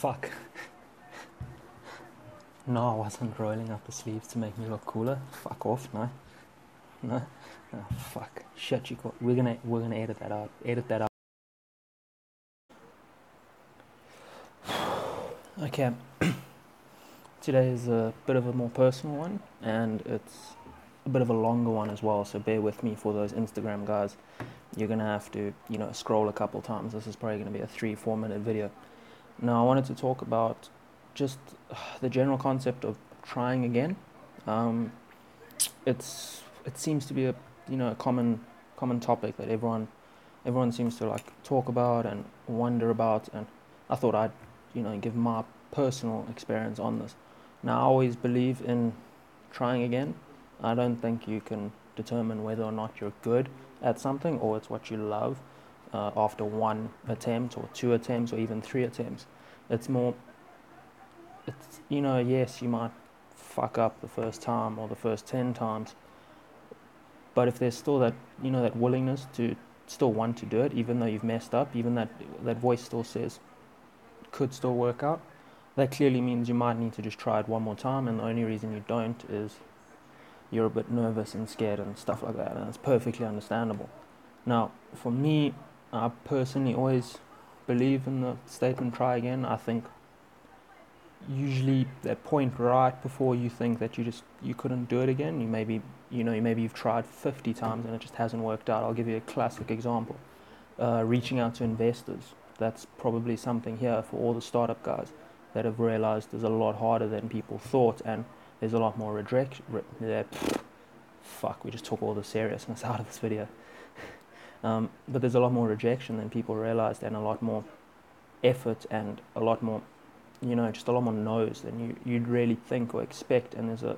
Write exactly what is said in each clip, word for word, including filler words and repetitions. Fuck. No, I wasn't rolling up the sleeves to make me look cooler. Fuck off, no. No. Oh, fuck. Shit, you got... We're gonna, we're gonna edit that out. Edit that out. Okay. Today is a bit of a more personal one, and it's a bit of a longer one as well, so bear with me for those Instagram guys. You're going to have to, you know, scroll a couple times. This is probably going to be a three, four minute video. Now, I wanted to talk about just the general concept of trying again. Um, it's it seems to be a, you know, a common common topic that everyone everyone seems to like talk about and wonder about, and I thought I'd, you know, give my personal experience on this. Now, I always believe in trying again. I don't think you can determine whether or not you're good at something or it's what you love uh, after one attempt or two attempts or even three attempts. It's more, it's, you know, yes, you might fuck up the first time or the first ten times, but if there's still that, you know, that willingness to still want to do it, even though you've messed up, even that that voice still says, could still work out, that clearly means you might need to just try it one more time, and the only reason you don't is you're a bit nervous and scared and stuff like that, and it's perfectly understandable. Now, for me, I personally always believe in the statement, try again. I think usually that point right before you think that you just, you couldn't do it again, you maybe, you know, you maybe you've tried fifty times and it just hasn't worked out. I'll give you a classic example. Uh, reaching out to investors. That's probably something here for all the startup guys that have realized is a lot harder than people thought, and there's a lot more rejection. Re- fuck, we just took all the seriousness out of this video. um, but there's a lot more rejection than people realized, and a lot more effort, and a lot more, you know, just a lot more no's than you, you'd really think or expect. And there's a,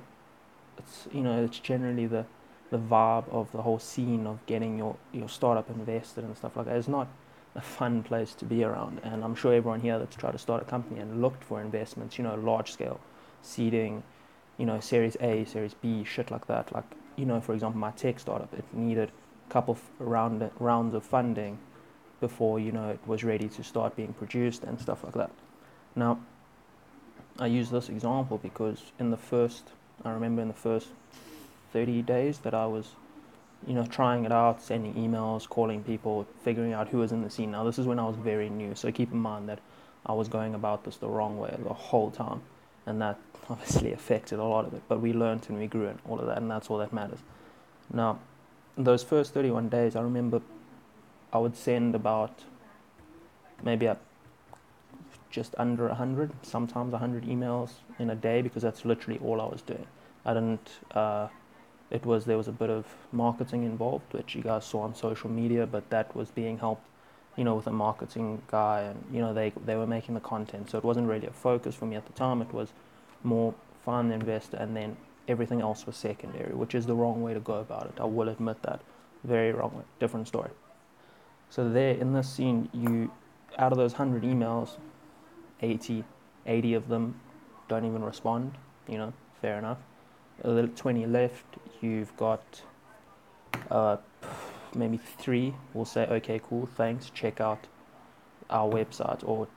it's, you know, it's generally the, the vibe of the whole scene of getting your, your startup invested and stuff like that. It's not a fun place to be around, and I'm sure everyone here that's tried to start a company and looked for investments, you know, large scale, seeding, you know, Series A, Series B, shit like that. Like, you know, for example, my tech startup, it needed a couple of round, rounds of funding before, you know, it was ready to start being produced and stuff like that. Now, I use this example because in the first, I remember in the first thirty days that I was, you know, trying it out, sending emails, calling people, figuring out who was in the scene. Now, this is when I was very new, so keep in mind that I was going about this the wrong way the whole time, and that obviously affected a lot of it, but we learned and we grew and all of that, and that's all that matters. Now, those first thirty-one days, I remember I would send about maybe a, just under one hundred, sometimes one hundred emails in a day, because that's literally all I was doing. I didn't... Uh, It was there was a bit of marketing involved, which you guys saw on social media, but that was being helped, you know, with a marketing guy, and you know they they were making the content, so it wasn't really a focus for me at the time. It was more find the investor, and then everything else was secondary, which is the wrong way to go about it. I will admit that, very wrong way, different story. So there in this scene, you out of those one hundred emails, eighty, eighty of them don't even respond. You know, fair enough. A little twenty left. You've got uh, maybe three will say, okay, cool, thanks, check out our website or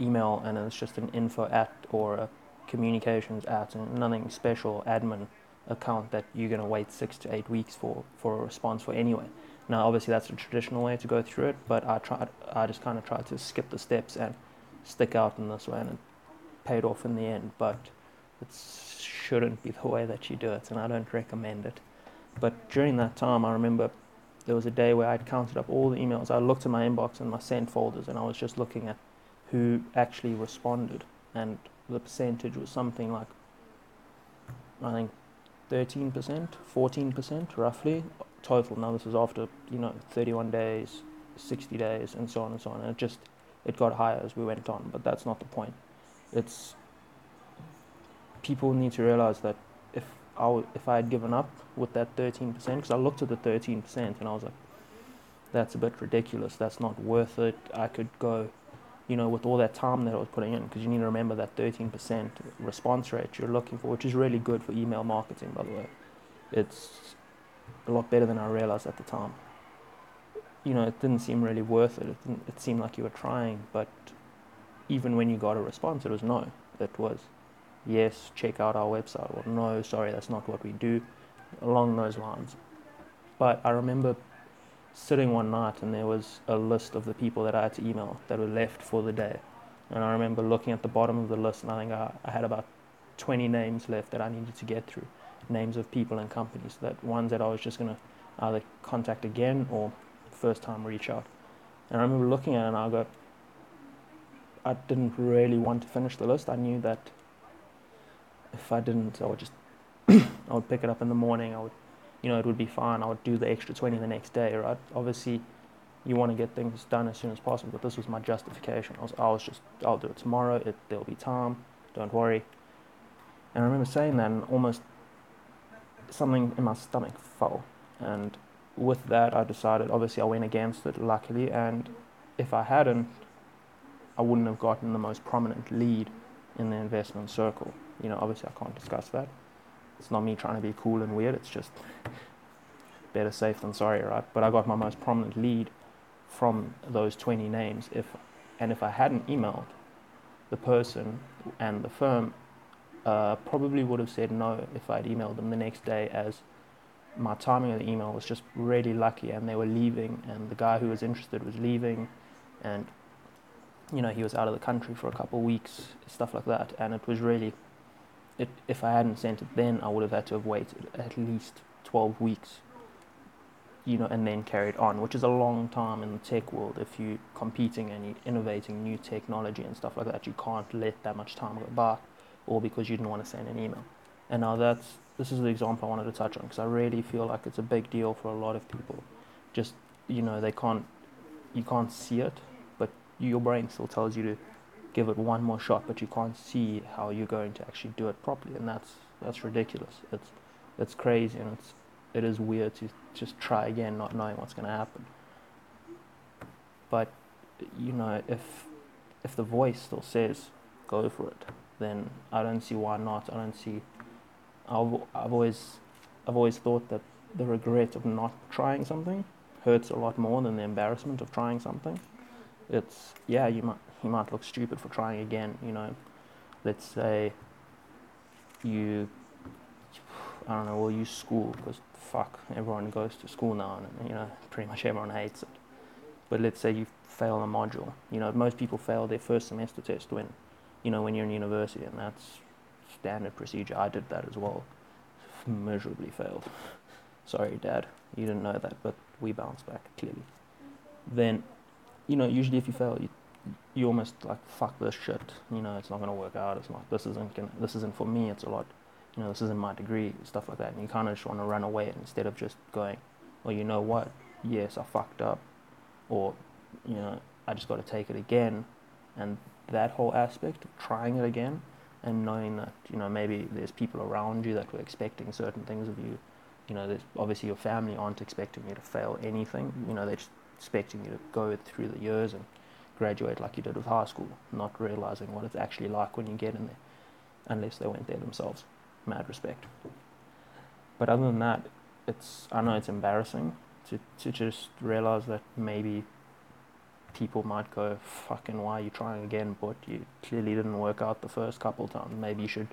email, and it's just an info at or a communications at, and nothing special admin account that you're going to wait six to eight weeks for, for a response for anyway. Now, obviously, that's the traditional way to go through it, but I tried, I just kind of tried to skip the steps and stick out in this way, and it paid off in the end, but it shouldn't be the way that you do it, and I don't recommend it. But during that time, I remember there was a day where I'd counted up all the emails. I looked in my inbox and my sent folders, and I was just looking at who actually responded, and the percentage was something like, I think, thirteen percent, fourteen percent, roughly, total. Now, this is after, you know, thirty-one days, sixty days, and so on and so on, and it just, it got higher as we went on, but that's not the point. It's... People need to realize that if I w- if I had given up with that thirteen percent, because I looked at the thirteen percent and I was like, that's a bit ridiculous. That's not worth it. I could go, you know, with all that time that I was putting in, because you need to remember that thirteen percent response rate you're looking for, which is really good for email marketing, by the way. It's a lot better than I realized at the time. You know, it didn't seem really worth it. It, didn't, it seemed like you were trying, but even when you got a response, it was no. It was, yes, check out our website, or no, sorry, that's not what we do, along those lines. But I remember sitting one night and there was a list of the people that I had to email that were left for the day. And I remember looking at the bottom of the list, and I think I, I had about twenty names left that I needed to get through, names of people and companies, that ones that I was just going to either contact again or first time reach out. And I remember looking at it and I go, I didn't really want to finish the list. I knew that if I didn't, I would just, I would pick it up in the morning. I would, you know, it would be fine. I would do the extra twenty the next day, right? Obviously, you want to get things done as soon as possible, but this was my justification. I was, I was just, I'll do it tomorrow. It, there'll be time. Don't worry. And I remember saying that, and almost something in my stomach fell. And with that, I decided, obviously, I went against it, luckily. And if I hadn't, I wouldn't have gotten the most prominent lead in the investment circle. You know, obviously, I can't discuss that. It's not me trying to be cool and weird. It's just better safe than sorry, right? But I got my most prominent lead from those twenty names. If and if I hadn't emailed, the person and the firm uh, probably would have said no if I'd emailed them the next day, as my timing of the email was just really lucky, and they were leaving, and the guy who was interested was leaving, and you know, he was out of the country for a couple of weeks, stuff like that. And it was really, it, if I hadn't sent it then, I would have had to have waited at least twelve weeks, you know, and then carried on, which is a long time in the tech world. If you're competing and you're innovating new technology and stuff like that, you can't let that much time go by, all because you didn't want to send an email. And now that's, this is the example I wanted to touch on, because I really feel like it's a big deal for a lot of people. Just, you know, they can't, you can't see it, but your brain still tells you to give it one more shot, but you can't see how you're going to actually do it properly. And that's, that's ridiculous. It's, it's crazy. And it's, it is weird to just try again, not knowing what's going to happen. But, you know, if, if the voice still says, go for it, then I don't see why not. I don't see, I've, I've always, I've always thought that the regret of not trying something hurts a lot more than the embarrassment of trying something. It's, yeah, you might, you might look stupid for trying again, you know. Let's say you, I don't know, we'll use school, because fuck, everyone goes to school now, and you know, pretty much everyone hates it. But let's say you fail a module. You know, most people fail their first semester test when, you know, when you're in university, and that's standard procedure. I did that as well. Miserably failed. Sorry, Dad, you didn't know that, but we bounced back, clearly. Then, you know, usually if you fail, you you almost like, fuck this shit. You know, it's not going to work out. It's not, this isn't gonna, this isn't for me. It's a lot. You know, this isn't my degree, stuff like that. And you kind of just want to run away instead of just going, well, you know what, yes, I fucked up, or, you know, I just got to take it again. And that whole aspect of trying it again, and knowing that, you know, maybe there's people around you that were expecting certain things of you. You know, there's, obviously your family aren't expecting you to fail anything. You know, they're just expecting you to go through the years and graduate like you did with high school, not realizing what it's actually like when you get in there, unless they went there themselves. Mad respect. But other than that, it's, I know it's embarrassing to, to just realize that maybe people might go, fucking why are you trying again, but you clearly didn't work out the first couple of times. Maybe you should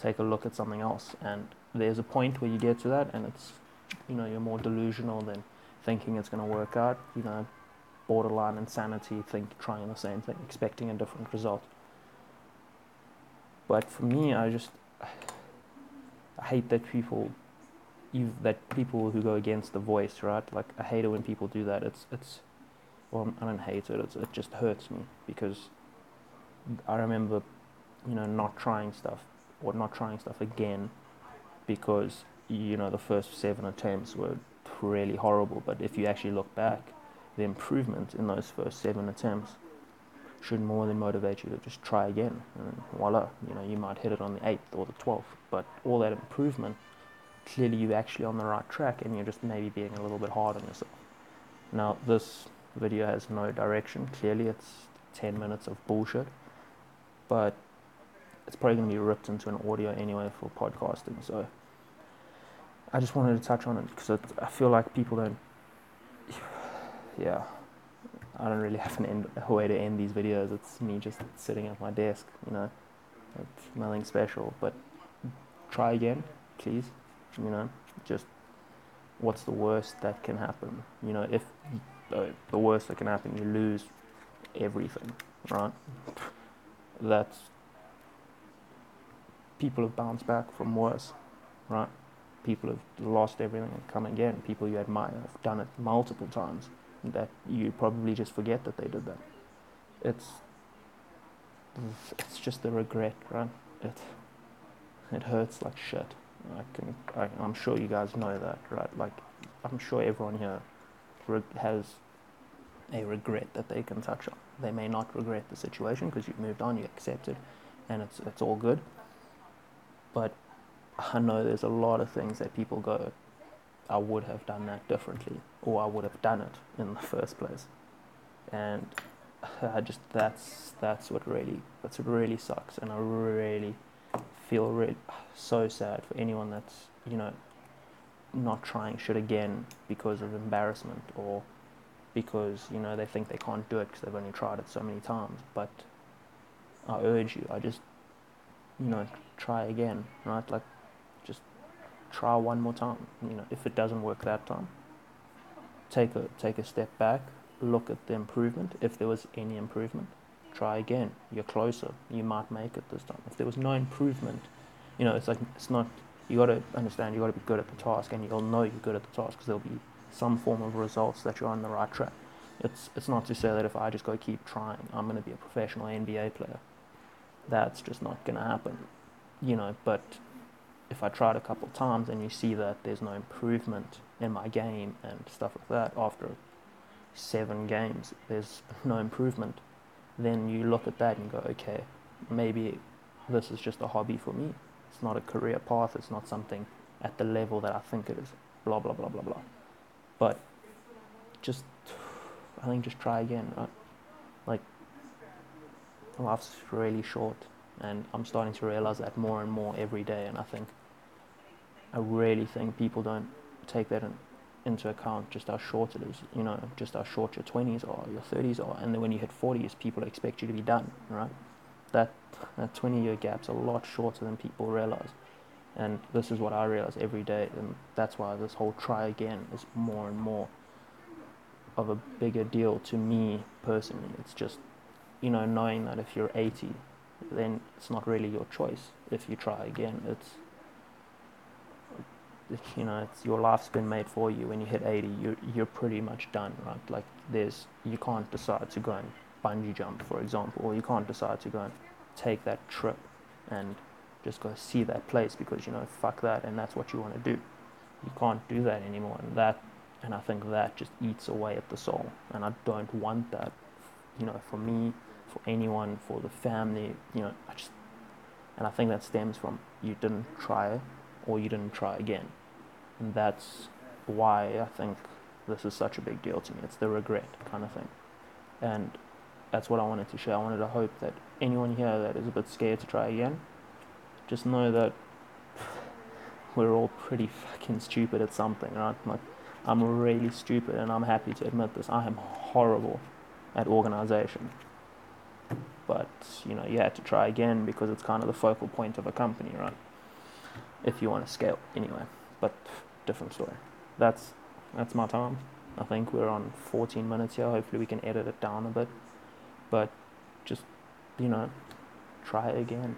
take a look at something else. And there's a point where you get to that, and it's, you know, you're more delusional than thinking it's going to work out. You know, borderline insanity, think trying the same thing, expecting a different result. But for me, I just, I hate that people, you that people who go against the voice, right? Like, I hate it when people do that. It's it's, well, I don't hate it. It's, it just hurts me, because I remember, you know, not trying stuff or not trying stuff again, because you know the first seven attempts were really horrible. But if you actually look back, the improvement in those first seven attempts should more than motivate you to just try again, and voila, you know, you might hit it on the eighth or the twelfth, but all that improvement, clearly you're actually on the right track, and you're just maybe being a little bit hard on yourself. Now, this video has no direction, clearly it's ten minutes of bullshit, but it's probably going to be ripped into an audio anyway for podcasting, so I just wanted to touch on it, because I feel like people don't, yeah, I don't really have an end, a way to end these videos. It's me just sitting at my desk, you know. It's nothing special, but try again, please, you know. Just what's the worst that can happen? You know, if uh, the worst that can happen, you lose everything, right? That's, people have bounced back from worse, right? People have lost everything and come again. People you admire have done it multiple times that you probably just forget that they did that. It's it's just the regret, right? It it hurts like shit. I can I, I'm sure you guys know that, right? Like I'm sure everyone here reg- has a regret that they can touch on. They may not regret the situation because you've moved on, you accepted, and it's it's all good. But I know there's a lot of things that people go, I would have done that differently, or I would have done it in the first place. And I just, that's that's what really, that's what really sucks. And I really feel really, so sad for anyone that's, you know, not trying shit again because of embarrassment, or because, you know, they think they can't do it because they've only tried it so many times. But I urge you, I just, you know, try again, right? Like, just try one more time. You know, if it doesn't work that time, take a take a step back, look at the improvement. If there was any improvement, try again. You're closer. You might make it this time. If there was no improvement, you know, it's like, it's not, you got to understand, you got to be good at the task, and you'll know you're good at the task because there'll be some form of results that you're on the right track. It's it's not to say that if I just go keep trying, I'm going to be a professional N B A player. That's just not going to happen, you know. But if I try it a couple times and you see that there's no improvement in my game and stuff like that, after seven games there's no improvement, then you look at that and go, okay, maybe this is just a hobby for me. It's not a career path. It's not something at the level that I think it is, blah, blah, blah, blah, blah. But just, I think just try again, right? Like, life's really short, and I'm starting to realize that more and more every day. And I think, I really think people don't take that in, into account, just how short it is, you know, just how short your twenties are, your thirties are, and then when you hit forties, people expect you to be done, right? That that twenty-year gap's a lot shorter than people realize, and this is what I realize every day, and that's why this whole try again is more and more of a bigger deal to me personally. It's just, you know, knowing that if you're eighty, then it's not really your choice if you try again. It's, you know, it's, your life's been made for you. When you hit eighty, you're, you're pretty much done, right? Like, there's, you can't decide to go and bungee jump, for example, or you can't decide to go and take that trip and just go see that place because, you know, fuck that, and that's what you want to do. You can't do that anymore, and that, and I think that just eats away at the soul, and I don't want that, you know, for me, for anyone, for the family, you know. I just, and I think that stems from you didn't try, or you didn't try again. And that's why I think this is such a big deal to me. It's the regret kind of thing. And that's what I wanted to share. I wanted to hope that anyone here that is a bit scared to try again, just know that we're all pretty fucking stupid at something, right? Like, I'm really stupid, and I'm happy to admit this. I am horrible at organization. But, you know, you had to try again because it's kind of the focal point of a company, right? If you want to scale, anyway. But different story. That's that's my time. I think we're on fourteen minutes here. Hopefully we can edit it down a bit. But just, you know, try again.